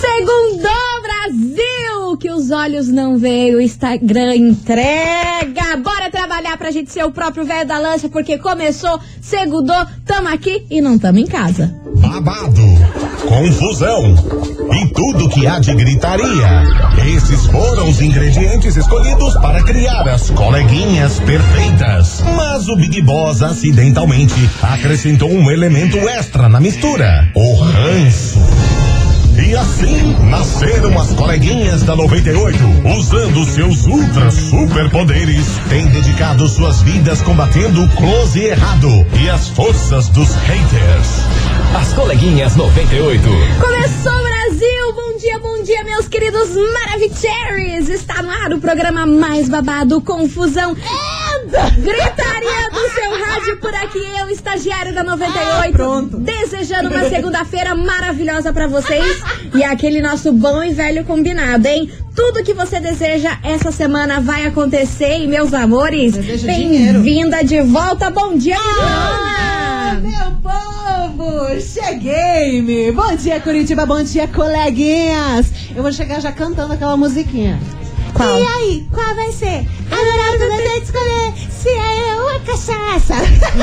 Segundou, Brasil! Que os olhos não veem, o Instagram entrega. Bora trabalhar pra gente ser o próprio velho da lancha, porque começou, segundou, tamo aqui e não tamo em casa. Babado, confusão e tudo que há de gritaria. Esses foram os ingredientes escolhidos para criar as coleguinhas perfeitas. Mas o Big Boss acidentalmente acrescentou um elemento extra na mistura: o ranço. E assim nasceram as coleguinhas da 98, usando seus ultra superpoderes, têm dedicado suas vidas combatendo o close errado e as forças dos haters. As coleguinhas 98. Começou, Brasil! Bom dia, meus queridos Maravicheries! Está no ar o programa mais babado, confusão gritaria do seu rádio. Por aqui eu, estagiário da 98, pronto, desejando uma segunda-feira maravilhosa pra vocês e aquele nosso bom e velho combinado, hein? Tudo que você deseja essa semana vai acontecer. E meus amores, bem-vinda de volta. Bom dia, meu povo, cheguei-me. Bom dia, Curitiba, bom dia, coleguinhas. Eu vou chegar já cantando aquela musiquinha. Qual? E aí, qual vai ser? Adorado você escolher se é eu ou a cachaça.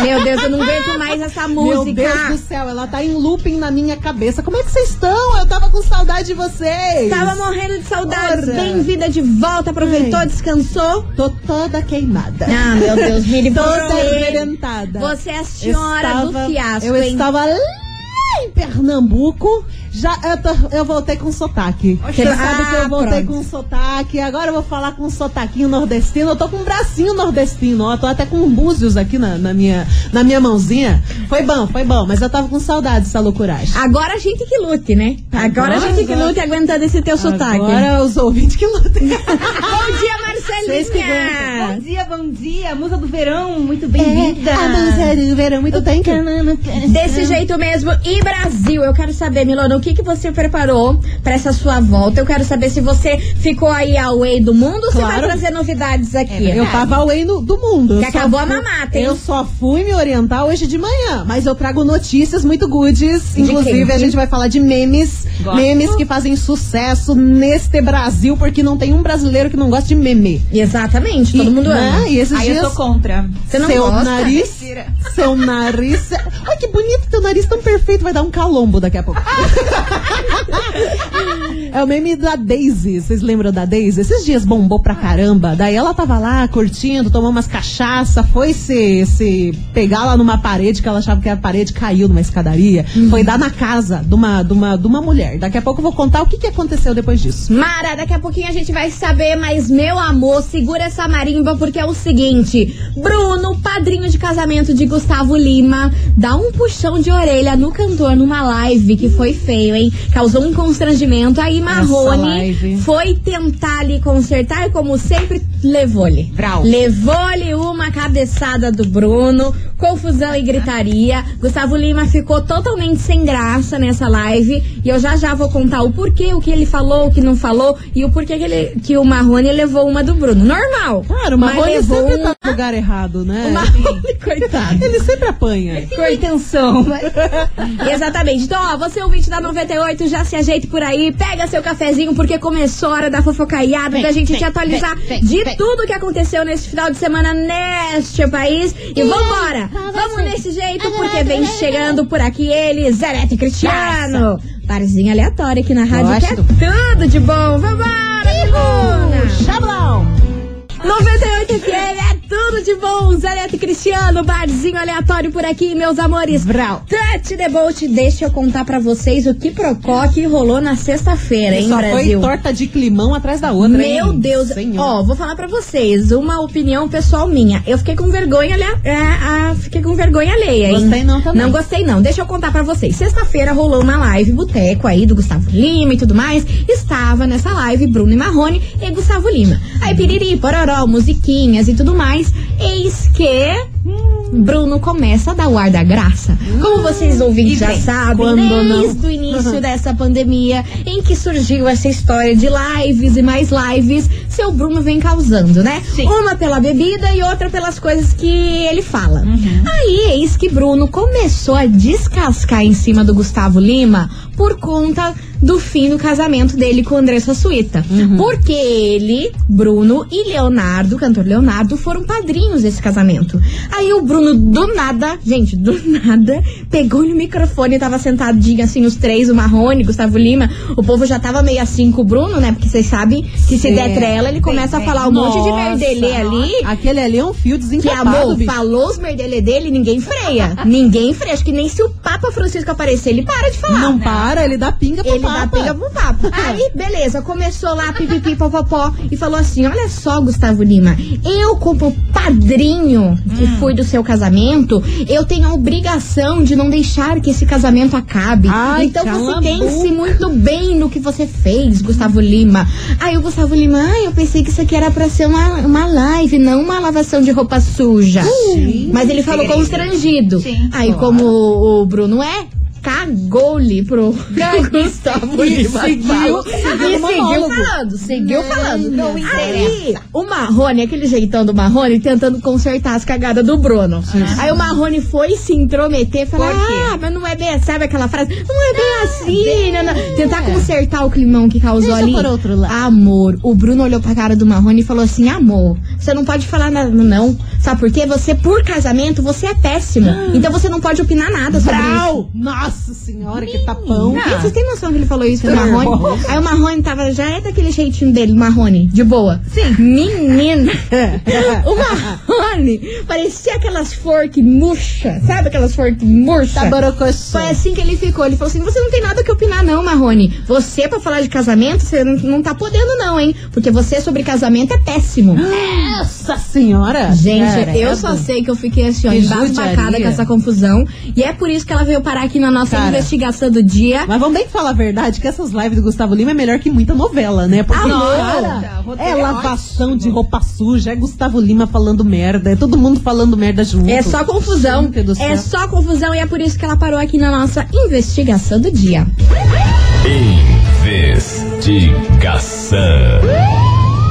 Meu Deus, eu não aguento mais essa música. Meu Deus do céu, ela tá em looping na minha cabeça. Como é que vocês estão? Eu tava com saudade de vocês. Tava morrendo de saudade. Bem-vinda de volta, aproveitou, descansou. Tô toda queimada. Ah, meu Deus, me liberou. Toda esmerentada. Você é a senhora do fiasco, hein? Eu estava em Pernambuco, eu voltei com sotaque. Você sabe que eu voltei com sotaque, agora eu vou falar com um sotaquinho nordestino. Eu tô com um bracinho nordestino, ó, tô até com um búzios aqui na minha mãozinha. Foi bom, mas eu tava com saudade dessa loucuragem. Agora a gente que lute, né? Agora a gente que lute aguentando esse teu sotaque. Agora os ouvintes que lutem. Bom dia, Marcelinha! Bom dia, musa do verão, muito bem-vinda. A musa do verão, muito bem. Desse jeito mesmo. E Brasil, eu quero saber, Milona, o que você preparou pra essa sua volta? Eu quero saber se você ficou aí away do mundo ou claro, você vai trazer novidades aqui. Eu tava away do mundo. Que acabou a mamata, hein? Eu só fui me orientar hoje de manhã, mas eu trago notícias muito goods. Inclusive, a gente vai falar de memes. Gosto. Memes que fazem sucesso neste Brasil, porque não tem um brasileiro que não gosta de meme. Exatamente, todo mundo ama. E esses dias, eu tô contra. Você não gosta? Seu nariz. Ai, que bonito, teu nariz tão perfeito. Vai dar um calombo daqui a pouco. É o meme da Daisy, vocês lembram da Daisy? Esses dias bombou pra caramba, daí ela tava lá curtindo, tomou umas cachaça, foi se pegar lá numa parede, que ela achava que era parede, caiu numa escadaria, foi dar na casa de uma mulher. Daqui a pouco eu vou contar o que aconteceu depois disso. Mara, daqui a pouquinho a gente vai saber, mas meu amor, segura essa marimba, porque é o seguinte, Bruno, padrinho de casamento de Gusttavo Lima, dá um puxão de orelha no cantor numa live que foi feio, hein? Causou um constrangimento. Aí Marrone foi tentar lhe consertar, como sempre, levou-lhe uma cabeçada do Bruno, confusão e gritaria. Gusttavo Lima ficou totalmente sem graça nessa live e eu já vou contar o porquê, o que ele falou, o que não falou e o porquê que o Marrone levou uma do Bruno. Normal. Claro, o Marrone sempre tá no lugar errado, né? O Marrone, coitado. Ele sempre apanha. Com intenção. Exatamente. Então, ó, você ouvinte da 98, já se ajeite por aí, pega seu cafezinho, porque começou a hora da fofocaiada, da gente te atualizar de tudo que aconteceu nesse final de semana neste país. E vambora! Vamos desse jeito, porque vem chegando por aqui ele, Zé Neto e Cristiano. Parzinho aleatório aqui na rádio, que é tudo de bom. Vambora, segunda! Xablão! 98 FM, é tudo de bom, Zé Neto e Cristiano, barzinho aleatório por aqui, meus amores. Brau. Tati Debolt, deixa eu contar pra vocês o que rolou na sexta-feira, hein, Brasil? Só foi torta de climão atrás da outra, meu hein? Deus, senhor. Ó, vou falar pra vocês, uma opinião pessoal minha, eu fiquei com vergonha alheia, hein? Gostei não também. Não gostei não, deixa eu contar pra vocês, sexta-feira rolou uma live boteco aí do Gusttavo Lima e tudo mais, estava nessa live Bruno e Marrone e Gusttavo Lima, aí piriri, pororó, musiquinhas e tudo mais, eis que Bruno começa a dar o ar da graça. Como vocês ouvintes já sabem, desde o início dessa pandemia, em que surgiu essa história de lives e mais lives, seu Bruno vem causando, né? Sim. Uma pela bebida e outra pelas coisas que ele fala. Aí, eis que Bruno começou a descascar em cima do Gusttavo Lima por conta do fim do casamento dele com Andressa Suíta. Porque ele, Bruno e Leonardo, cantor Leonardo, foram padrinhos desse casamento. Aí o Bruno, do nada, gente, do nada, pegou no microfone e tava sentadinho assim, os três, o Marrone, Gusttavo Lima, o povo já tava meio assim com o Bruno, né? Porque vocês sabem que se der trela, ele começa a falar um monte de merdelê ali. Aquele ali é um fio desencapado. Que amor, bicho. Falou os merdelê dele, ninguém freia. Ninguém freia. Acho que nem se o Papa Francisco aparecer, ele para de falar. Não para, ele dá pinga pro Papa. Ele dá pinga pro Papa. Aí, beleza, começou lá, pipipi, popopó, e falou assim, olha só, Gusttavo Lima, eu como padrinho que fui do seu casamento, eu tenho a obrigação de não deixar que esse casamento acabe. Ai, então você pense muito bem no que você fez, Gusttavo Lima. Aí o Gusttavo Lima, eu pensei que isso aqui era pra ser uma live, não uma lavação de roupa suja. Sim, mas ele falou constrangido. Sim, aí como o Bruno cagou-lhe pro Gusttavo Lima. Seguiu falando. Não interessa. Aí, o Marrone, aquele jeitão do Marrone, tentando consertar as cagadas do Bruno. Aí o Marrone foi se intrometer, falar, mas não é bem, sabe aquela frase? Não é bem assim, não. Tentar consertar o climão que causou ali. Por outro lado. Amor, o Bruno olhou pra cara do Marrone e falou assim, amor, você não pode falar nada, não. Sabe por quê? Você, por casamento, você é péssimo. Então você não pode opinar nada sobre isso. Nossa! Nossa senhora, que tapão. Vocês têm noção que ele falou isso pro Marrone? Aí o Marrone tava, já é daquele jeitinho dele, Marrone, de boa. Sim. Menina. O Marrone parecia aquelas fork murcha, sabe aquelas fork murcha? Tabarocoçu. Foi assim que ele ficou, ele falou assim, você não tem nada que opinar não, Marrone. Você, pra falar de casamento, você não tá podendo não, hein? Porque você sobre casamento é péssimo. Nossa senhora. Gente, eu só sei que eu fiquei assim, ó, embasbacada com essa confusão. E é por isso que ela veio parar aqui na nossa investigação do dia. Mas vamos bem que falar a verdade, que essas lives do Gusttavo Lima é melhor que muita novela, né? Porque é lavação de roupa suja, é Gusttavo Lima falando merda, é todo mundo falando merda junto. É só confusão. É só confusão e é por isso que ela parou aqui na nossa investigação do dia.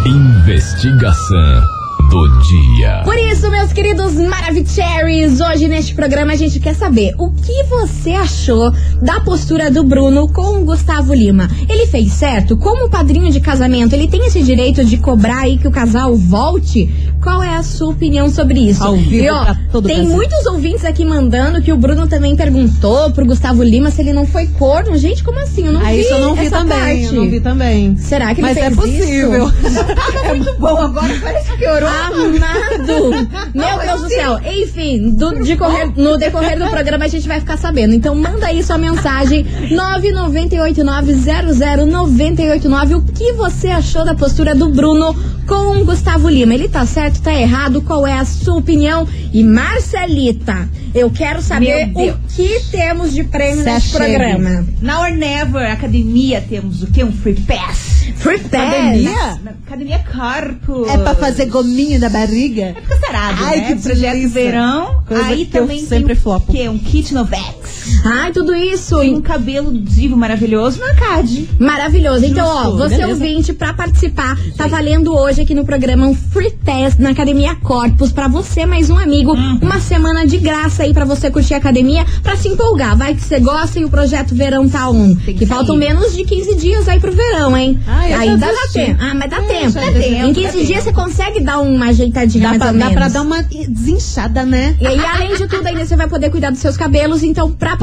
Investigação do dia. Por isso, meus queridos Maravicheries, hoje neste programa a gente quer saber o que você achou da postura do Bruno com o Gusttavo Lima. Ele fez certo? Como padrinho de casamento, ele tem esse direito de cobrar aí que o casal volte? Qual é a sua opinião sobre isso? Ao vivo, e ó, pra todo tem Brasil. Muitos ouvintes aqui mandando que o Bruno também perguntou pro Gusttavo Lima se ele não foi corno. Gente, como assim? Eu não vi isso, eu não vi essa parte. Eu não vi também. Será que ele fez isso? Mas é possível. É muito bom. Agora parece que orou. Amado! Meu Deus do céu! Enfim, no decorrer do programa a gente vai ficar sabendo. Então manda aí sua mensagem 998900989. O que você achou da postura do Bruno com o Gusttavo Lima? Ele tá certo, tá errado? Qual é a sua opinião? E Marcelita, eu quero saber o que temos de prêmio nesse programa. Now or Never, academia, temos o quê? Um free pass. Free pass? Academia Corpus. É pra fazer gominho da barriga? É porque sarado, né? Que projeto de verão. Coisa aí que também eu sempre flopo. O quê? Um kit Novex. Ai, tudo isso. Tem um cabelo divo maravilhoso na CAD. Maravilhoso. Então, ó, você ouvinte, pra participar, tá valendo hoje aqui no programa um free pass na Academia Corpus pra você, mais um amigo. Uma semana de graça aí pra você curtir a academia, pra se empolgar. Vai que você gosta e o projeto verão tá on. Que faltam menos de 15 dias aí pro verão, hein? Ainda dá tempo. Mas dá tempo. Em 15 dias você consegue dar uma ajeitadinha mais ou menos. Dá pra dar uma desinchada, né? E aí, além de tudo, ainda você vai poder cuidar dos seus cabelos. Então, pra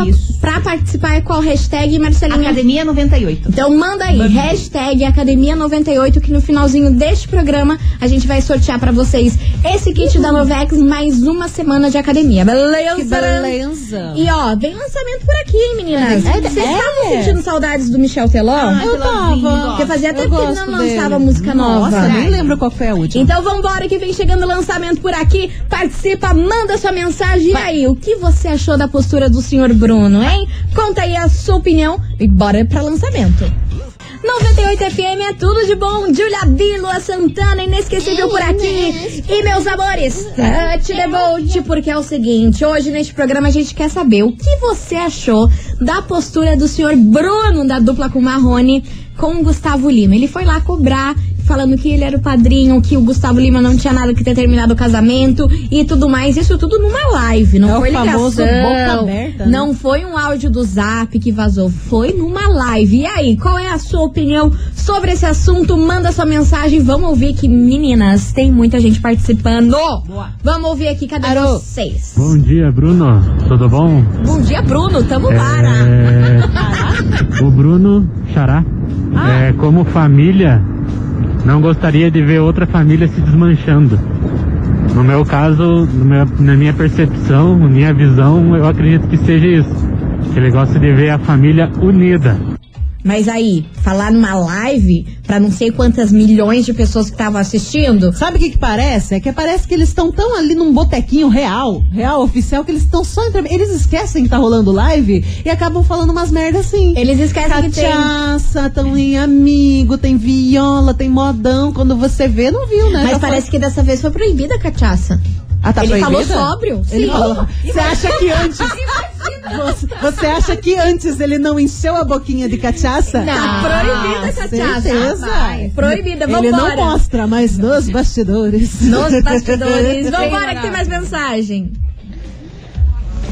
participar, é qual hashtag, Marcelinha? Academia 98. Então, manda aí, hashtag Academia 98, que no finalzinho deste programa, a gente vai sortear pra vocês esse kit da Novex, mais uma semana de academia. Beleza? Que beleza. E ó, vem lançamento por aqui, hein, meninas? Vocês estavam sentindo saudades do Michel Teló? Eu tava. Porque fazia tempo que ele não lançava música nova. Nossa, nem lembro qual foi a última. Então vambora que vem chegando o lançamento por aqui. Participa, manda sua mensagem. E aí, o que você achou da postura do senhor Bruno, hein? Conta aí a sua opinião e bora pra lançamento. 98 FM é tudo de bom. Julia Bilo, a Santana, inesquecível por aqui. E meus amores, te devolte, porque é o seguinte, hoje neste programa a gente quer saber o que você achou da postura do senhor Bruno, da dupla com Marrone, com o Gusttavo Lima. Ele foi lá cobrar, falando que ele era o padrinho, que o Gusttavo Lima não tinha nada que ter terminado o casamento e tudo mais, isso tudo numa live, não foi ligação, boca aberta, né? Não foi um áudio do Zap que vazou, foi numa live. E aí, qual é a sua opinião sobre esse assunto? Manda sua mensagem, vamos ouvir que, meninas, tem muita gente participando. Boa. Vamos ouvir aqui, cadê vocês? Bom dia, Bruno, tudo bom? Bom dia, Bruno, tamo lá, né? O Bruno Xará, como família, não gostaria de ver outra família se desmanchando. No meu caso, na minha percepção, na minha visão, eu acredito que seja isso. Ele gosta de ver a família unida. Mas aí, falar numa live pra não sei quantas milhões de pessoas que estavam assistindo, sabe o que parece? É que parece que eles estão tão ali num botequinho real, oficial, que eles estão só entre... Eles esquecem que tá rolando live e acabam falando umas merdas assim. Eles esquecem cachaça, que tem... tão em amigo, tem viola, tem modão. Quando você vê, não viu, né? Mas parece que dessa vez foi proibida a cachaça. Ah, tá, ele proibida? Falou sóbrio. Ele falou. Você acha que antes... Você acha que antes ele não encheu a boquinha de cachaça? Não, tá proibida a cachaça. Certeza. Vai. Proibida, vambora. Ele não mostra, mas nos bastidores. Nos bastidores. Vambora que tem mais mensagem.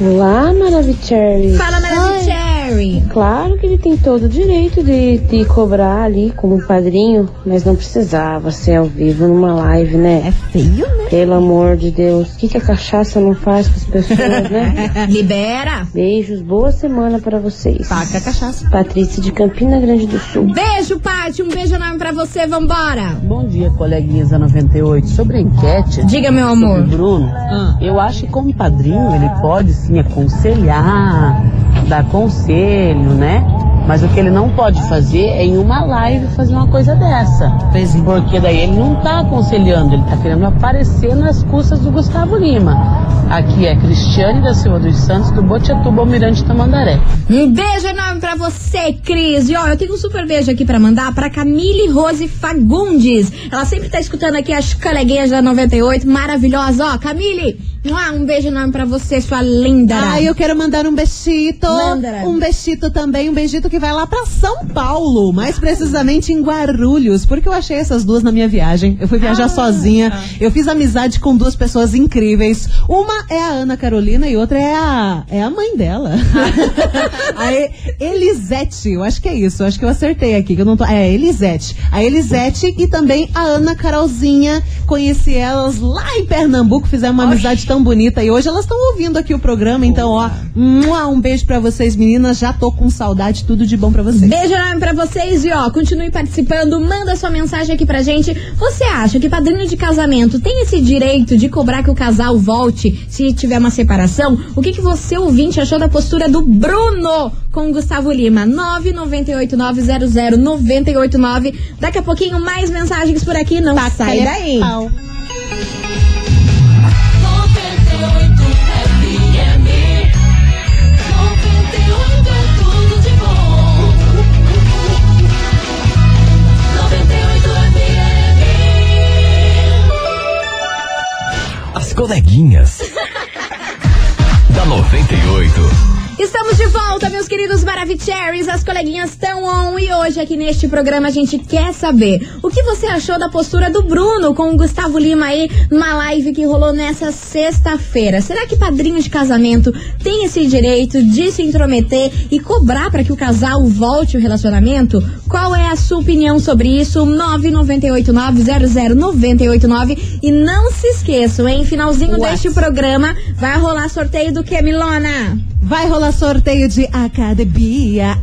Olá, Maravicherry. Fala, Maravicherry. Claro que ele tem todo o direito de cobrar ali como padrinho, mas não precisava ser ao vivo numa live, né? É feio, né? Pelo amor de Deus, o que a cachaça não faz com as pessoas, né? Libera! Beijos, boa semana pra vocês. Paca a cachaça. Patrícia de Campina Grande do Sul. Beijo, Paty, um beijo enorme pra você, vambora! Bom dia, coleguinhas da 98. Sobre a enquete... Diga, meu amor. Bruno, eu acho que como padrinho ele pode ser aconselhar, dar conselho, né? Mas o que ele não pode fazer é em uma live fazer uma coisa dessa. Porque daí ele não tá aconselhando, ele tá querendo aparecer nas custas do Gusttavo Lima. Aqui é Cristiane da Silva dos Santos, do Botiatuba, Almirante Tamandaré. Um beijo enorme pra você, Cris. E ó, eu tenho um super beijo aqui pra mandar pra Camille Rose Fagundes. Ela sempre tá escutando aqui as coleguinhas da 98, maravilhosa. Ó, Camille, um beijo enorme pra você, sua linda. Ah, eu quero mandar um beijito. Um beijito também, um beijito que vai lá pra São Paulo, mais precisamente em Guarulhos, porque eu achei essas duas na minha viagem. Eu fui viajar sozinha, eu fiz amizade com duas pessoas incríveis. Uma é a Ana Carolina e outra é a mãe dela. A Elisete, eu acho que é isso, eu acho que eu acertei aqui, que eu não tô... É, Elisete. A Elisete e também a Ana Carolzinha, conheci elas lá em Pernambuco, fizeram uma amizade tão bonita e hoje elas estão ouvindo aqui o programa, então ó, um beijo pra vocês, meninas, já tô com saudade, tudo de bom pra vocês. Beijo enorme pra vocês e ó, continue participando, manda sua mensagem aqui pra gente. Você acha que padrinho de casamento tem esse direito de cobrar que o casal volte se tiver uma separação? O que você, ouvinte, achou da postura do Bruno com o Gusttavo Lima? 998900989. Daqui a pouquinho mais mensagens por aqui, não sai daí. Pau. Coleguinhas da 98. Estamos de volta, meus queridos Maravicheries, as coleguinhas estão on e hoje aqui neste programa a gente quer saber o que você achou da postura do Bruno com o Gusttavo Lima aí numa live que rolou nessa sexta-feira. Será que padrinho de casamento tem esse direito de se intrometer e cobrar pra que o casal volte o relacionamento? Qual é a sua opinião sobre isso? 998900989. E não se esqueçam, hein, finalzinho deste programa vai rolar sorteio do que, Milona? Vai rolar sorteio de academia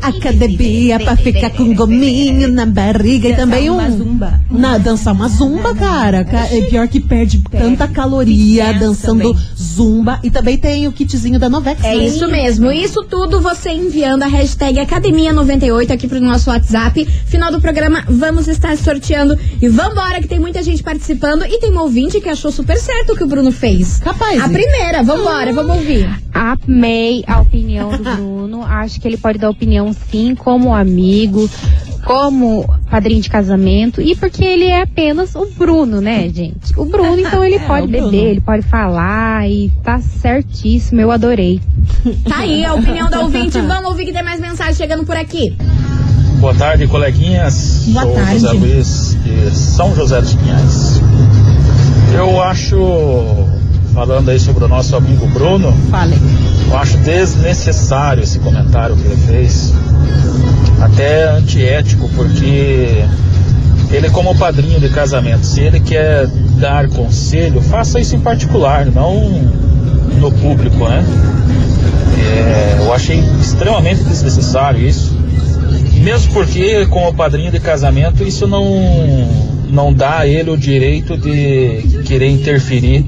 pra ficar com gominho na barriga e também dançar uma zumba, cara. É pior que perde tanta caloria dançando zumba. E também tem o kitzinho da Novex. É isso mesmo, isso tudo você enviando a hashtag Academia98 aqui pro nosso WhatsApp. Final do programa vamos estar sorteando e vambora que tem muita gente participando e tem um ouvinte que achou super certo o que o Bruno fez. Capaz. A primeira, vambora, vamos ouvir. Amei a opinião do Bruno, acho que ele pode dar opinião sim, como amigo, como padrinho de casamento, e porque ele é apenas o Bruno, né, gente? O Bruno, então ele pode beber, ele pode falar, e tá certíssimo, eu adorei. Tá aí a opinião da ouvinte, vamos ouvir que tem mais mensagem chegando por aqui. Boa tarde, coleguinhas. Boa tarde. Sou José Luiz de São José dos Pinhais. Eu acho, falando aí sobre o nosso amigo Bruno, eu acho desnecessário esse comentário que ele fez, até antiético, porque ele, como padrinho de casamento, se ele quer dar conselho, faça isso em particular, não no público, né? Eu achei extremamente desnecessário isso, mesmo porque, como padrinho de casamento, isso não dá a ele o direito de querer interferir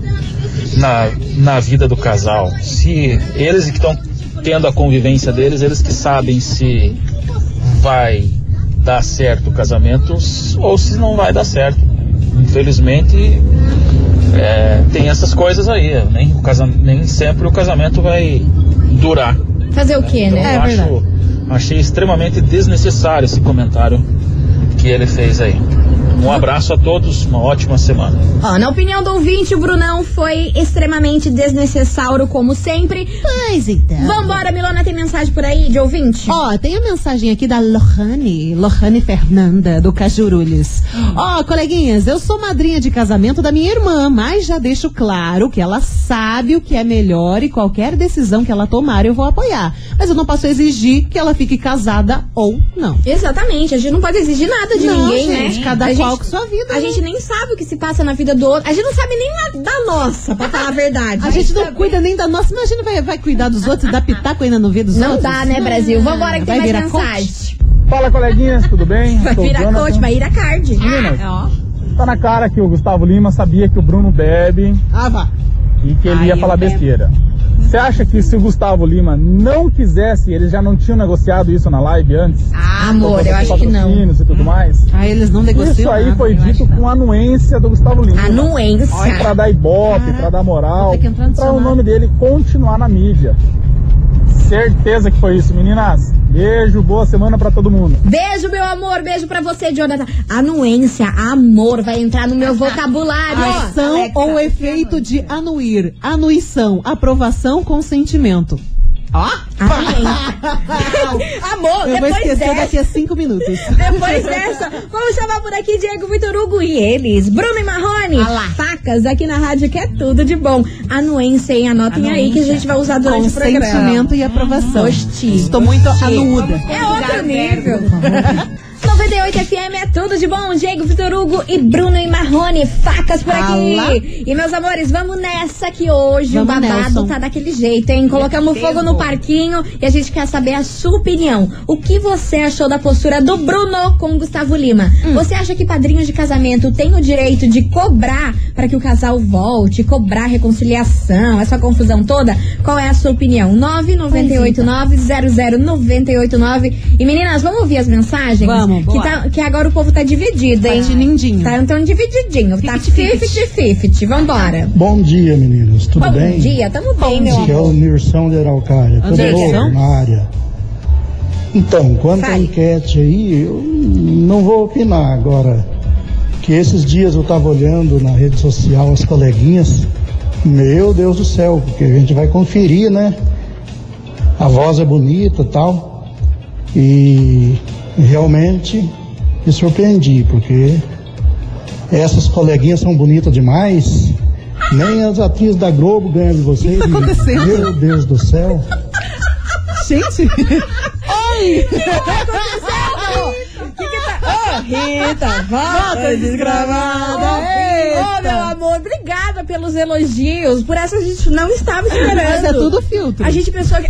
na vida do casal. Se eles que estão tendo a convivência deles, eles que sabem se vai dar certo o casamento ou se não vai dar certo. Infelizmente tem essas coisas aí, nem sempre o casamento vai durar. Fazer o quê, né? Então, achei extremamente desnecessário esse comentário que ele fez aí. Um abraço a todos, uma ótima semana. Ó, na opinião do ouvinte, o Brunão foi extremamente desnecessário, como sempre. Mas então... Vambora, Milona, tem mensagem por aí de ouvinte? Ó, tem a mensagem aqui da Lohane Fernanda, do Cajurulhos. Ó, coleguinhas, eu sou madrinha de casamento da minha irmã, mas já deixo claro que ela sabe o que é melhor e qualquer decisão que ela tomar eu vou apoiar. Mas eu não posso exigir que ela fique casada ou não. Exatamente, a gente não pode exigir nada de ninguém, gente, né? Cada qual com sua vida. A gente nem sabe o que se passa na vida do outro. A gente não sabe nem da nossa, pra falar a verdade. A gente não cuida nem da nossa. Imagina, vai cuidar dos outros e dar pitaco ainda não vê dos outros. Não dá, né, Brasil? Vambora que tem mais mensagem. Fala, coleguinhas, tudo bem? Vai virar coach, vai ir a card. Meninas, tá na cara que o Gusttavo Lima sabia que o Bruno bebe e que ele ia falar besteira. Você acha que se o Gusttavo Lima não quisesse, eles já não tinham negociado isso na live antes? Ah, amor, eu acho que não. E tudo mais? Ah, eles não negociaram. Isso aí foi dito com anuência do Gusttavo Lima. Anuência. Pra dar ibope, pra dar moral, pra o nome dele continuar na mídia. Certeza que foi isso, meninas. Beijo, boa semana pra todo mundo. Beijo, meu amor, beijo pra você, Jonathan. Anuência, amor, vai entrar no meu vocabulário. Ação ou efeito de anuir, anuição, aprovação, consentimento. Amor, eu vou esquecer daqui a 5 minutos. Depois dessa, vamos chamar por aqui Diego Vitor Hugo e eles, Bruno e Marrone. Facas aqui na rádio, que é tudo de bom. Anuência, hein? Anotem aí que a gente vai usar durante o programa. Consentimento e aprovação. Estou muito anuda. É outro nível. 98 FM é tudo de bom. Diego Vitor Hugo e Bruno e Marrone, facas por aqui. E meus amores, vamos nessa que hoje o babado tá daquele jeito, hein? Colocamos fogo no parquinho e a gente quer saber a sua opinião. O que você achou da postura do Bruno com o Gusttavo Lima? Você acha que padrinhos de casamento têm o direito de cobrar para que o casal volte, cobrar reconciliação, essa confusão toda? Qual é a sua opinião? 998900989. E meninas, vamos ouvir as mensagens? Vamos. Que agora o povo tá dividido, hein? Tá tão divididinho. 50-50. Vambora. Bom dia, meninos. Tudo bem? Bom dia, tamo bem, meu amor. Que é o Nirson de Araucária. Tudo bom na área? Então, quanto à enquete aí, eu não vou opinar agora. Que esses dias eu tava olhando na rede social as coleguinhas. Meu Deus do céu, porque a gente vai conferir, né? A voz é bonita e tal. E... realmente me surpreendi, porque essas coleguinhas são bonitas demais. Nem as atrizes da Globo ganham de vocês. O que tá acontecendo? Meu Deus do céu. Gente! Oi! O que tá acontecendo? Rita, volta desgravada. Ô, meu amor, obrigada pelos elogios. Por essa a gente não estava esperando. Mas é tudo filtro. A gente pensou que...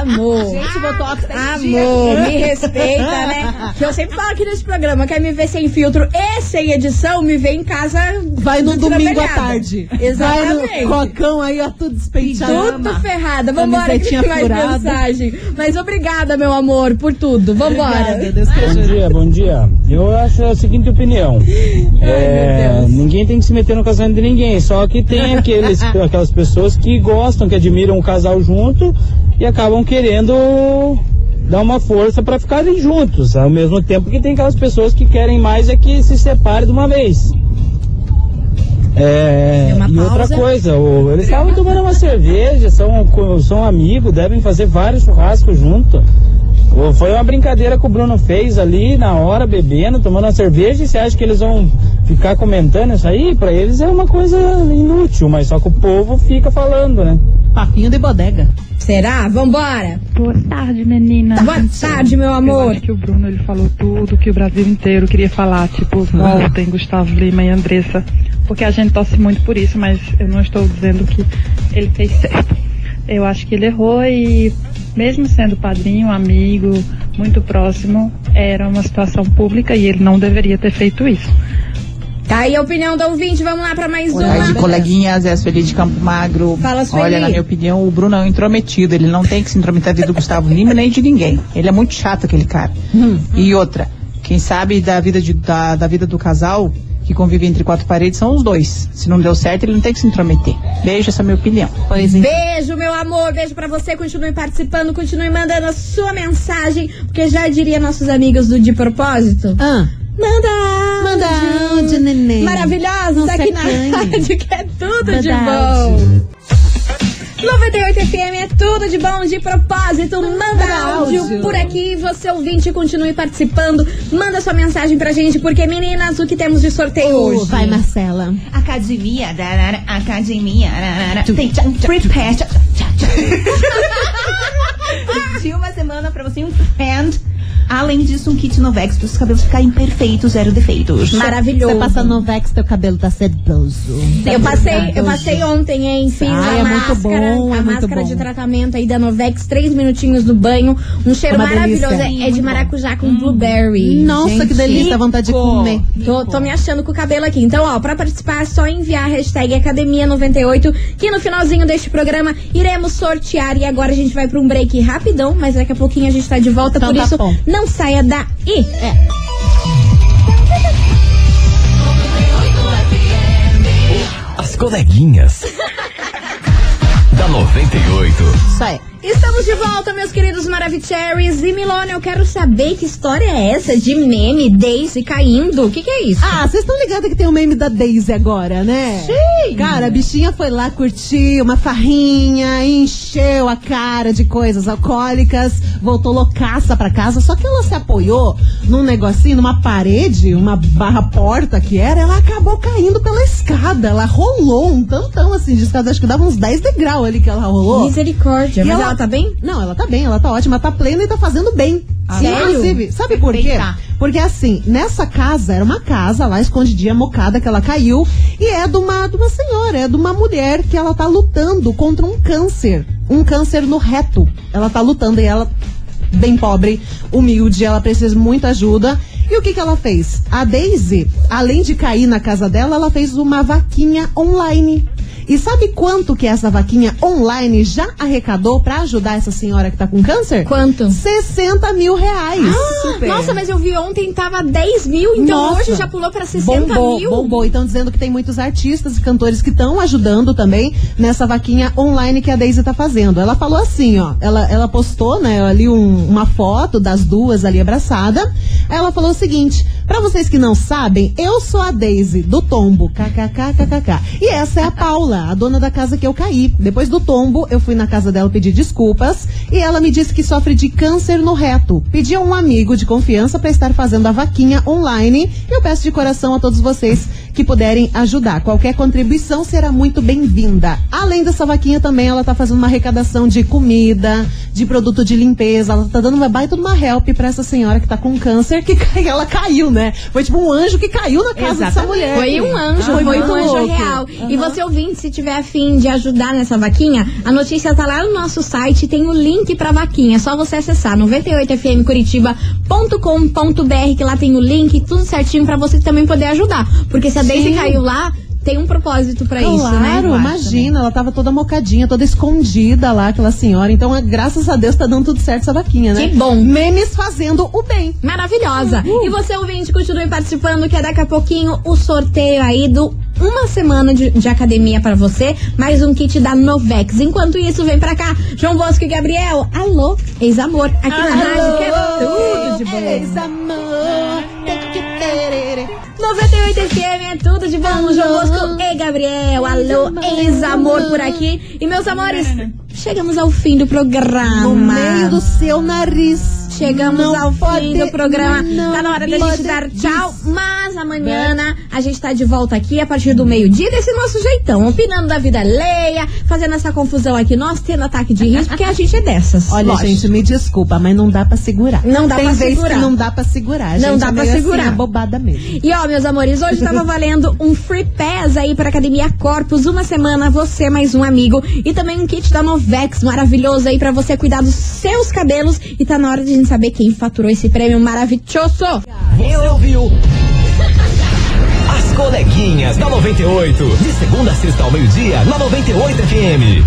amor. Gente, botox tá em dia. Amor, me respeita, né? Que eu sempre falo aqui nesse programa, quer me ver sem filtro e sem edição, me vê em casa. Vai no domingo à tarde. Exatamente. Vai no cocão aí, ó, tudo despenteado. Tudo ferrada. Vambora, que tem mais mensagem. Mas obrigada, meu amor, por tudo. Vambora. Obrigada, Deus que ajude. Bom dia. Eu acho a seguinte opinião. Ninguém tem que se meter no casamento de ninguém, só que tem aquelas pessoas que gostam, que admiram o casal junto e acabam querendo dar uma força para ficarem juntos, ao mesmo tempo que tem aquelas pessoas que querem mais é que se separe de uma vez. E outra coisa, eles estavam tomando uma cerveja, são amigos, devem fazer vários churrascos juntos. Foi uma brincadeira que o Bruno fez ali na hora, bebendo, tomando uma cerveja, e você acha que eles vão ficar comentando isso aí? Pra eles é uma coisa inútil, mas só que o povo fica falando, né? Papinho de bodega. Será? Vambora! Boa tarde, menina. Boa tarde, meu amor. Eu acho que o Bruno, ele falou tudo que o Brasil inteiro queria falar, tipo, voltem Gusttavo Lima e Andressa, porque a gente torce muito por isso, mas eu não estou dizendo que ele fez certo. Eu acho que ele errou e... mesmo sendo padrinho, amigo, muito próximo, era uma situação pública e ele não deveria ter feito isso. Tá aí a opinião do ouvinte, vamos lá pra mais uma. Olá, coleguinhas, é a Sueli de Campo Magro. Fala, Sueli. Olha, na minha opinião, o Bruno é um intrometido, ele não tem que se intrometer do Gusttavo Lima nem de ninguém. Ele é muito chato, aquele cara. E outra, quem sabe da vida do casal, que convive entre quatro paredes, são os dois. Se não deu certo, ele não tem que se intrometer. Beijo, essa é a minha opinião. Pois é. Beijo, meu amor, beijo pra você. Continue participando, continue mandando a sua mensagem, porque já diria nossos amigos do De Propósito. Manda áudio, neném. Maravilhosa, tá aqui na rádio, que é tudo de bom. 98 FM é tudo de bom, de propósito. Manda áudio por aqui, você ouvinte, continue participando. Manda sua mensagem pra gente, porque, meninas, o que temos de sorteio hoje? Vai, Marcela. Academia, prepare. De uma semana pra você, um hand. Além disso, um kit Novex para os cabelos ficarem perfeitos, zero defeitos. Maravilhoso. Você passa Novex, teu cabelo tá sedoso. Eu passei ontem, hein? Fiz a máscara, muito bom. De tratamento aí da Novex, 3 minutinhos no banho. Um cheiro maravilhoso. Delícia. É de maracujá com blueberry. Nossa, gente, que delícia, vontade de comer. Tô me achando com o cabelo aqui. Então, ó, pra participar é só enviar a hashtag Academia98, que no finalzinho deste programa iremos sortear. E agora a gente vai pra um break rapidão, mas daqui a pouquinho a gente tá de volta, então, por isso... Bom. Não saia daí. As coleguinhas da 98. Isso aí. Estamos de volta, meus queridos Maravicheries. E Milona, eu quero saber que história é essa de meme Daisy caindo. O que é isso? Ah, vocês estão ligados que tem o meme da Daisy agora, né? Sim! Cara, a bichinha foi lá curtir uma farrinha, encheu a cara de coisas alcoólicas, voltou loucaça pra casa, só que ela se apoiou num negocinho, numa parede, uma barra-porta que era, ela acabou caindo pela escada, ela rolou um tantão assim de escada, acho que dava uns 10 degraus ali que ela rolou. Misericórdia, mas ela tá bem? Não, ela tá bem, ela tá ótima, tá plena e tá fazendo bem. Sério? Inclusive, sabe por quê? Porque assim, nessa casa, era uma casa lá, escondidinha, mocada, que ela caiu, e é de uma senhora, é de uma mulher que ela tá lutando contra um câncer no reto. Ela tá lutando e ela, bem pobre, humilde, ela precisa de muita ajuda. E o que ela fez? A Daisy, além de cair na casa dela, ela fez uma vaquinha online. E sabe quanto que essa vaquinha online já arrecadou pra ajudar essa senhora que tá com câncer? Quanto? 60 mil reais. Ah, super. Nossa, mas eu vi ontem tava 10 mil, então nossa, hoje já pulou pra 60 mil. Bombou, e estão dizendo que tem muitos artistas e cantores que estão ajudando também nessa vaquinha online que a Daisy tá fazendo. Ela falou assim, ó, ela postou, né, ali uma foto das duas ali abraçada. Aí ela falou o seguinte, pra vocês que não sabem, eu sou a Daisy do tombo, kkkkk. E essa é a Paula, a dona da casa que eu caí. Depois do tombo, eu fui na casa dela pedir desculpas e ela me disse que sofre de câncer no reto. Pedi a um amigo de confiança para estar fazendo a vaquinha online. Eu peço de coração a todos vocês que puderem ajudar. Qualquer contribuição será muito bem-vinda. Além dessa vaquinha também, ela tá fazendo uma arrecadação de comida, de produto de limpeza. Ela tá dando uma baita de uma help pra essa senhora que tá com câncer, que ela caiu, né? Foi tipo um anjo que caiu na casa dessa mulher. Foi um anjo, foi um anjo real. E você, ouvinte, se tiver afim de ajudar nessa vaquinha, a notícia tá lá no nosso site, tem o link pra vaquinha. É só você acessar 98fmcuritiba.com.br, que lá tem o link, tudo certinho pra você também poder ajudar. Porque se a Daisy caiu lá, tem um propósito pra isso, né? Claro, imagina, ela tava toda mocadinha, toda escondida lá, aquela senhora. Então, graças a Deus, tá dando tudo certo essa vaquinha, né? Que bom! Memes fazendo o bem. Maravilhosa! E você, ouvinte, continue participando, que é daqui a pouquinho o sorteio aí do uma semana de academia pra você, mais um kit da Novex. Enquanto isso, vem pra cá, João Bosco e Gabriel. Alô, ex-amor, aqui na rádio que é tudo de bom. Ex-amor. 98 FM, é tudo de bom. Alô, João Bosco e Gabriel. Alô, ex-amor por aqui. E meus amores, chegamos ao fim do programa. No meio do seu nariz. Chegamos ao fim do programa. Tá na hora da gente dar tchau. Mas amanhã a gente tá de volta aqui a partir do meio-dia desse nosso jeitão. Opinando da vida alheia, fazendo essa confusão aqui. Nós tendo ataque de risco, porque a gente é dessas. Olha, lógico. Gente, me desculpa, mas não dá pra segurar. Não dá pra segurar. Não dá pra segurar. Não dá pra segurar. É bobada mesmo. E ó, meus amores, hoje tava valendo um free pass aí pra Academia Corpus. Uma semana, você mais um amigo. E também um kit da Novex maravilhoso aí pra você cuidar dos seus cabelos. E tá na hora de a gente saber quem faturou esse prêmio maravilhoso. Você ouviu? As coleguinhas da 98. De segunda a sexta ao meio-dia, na 98 FM.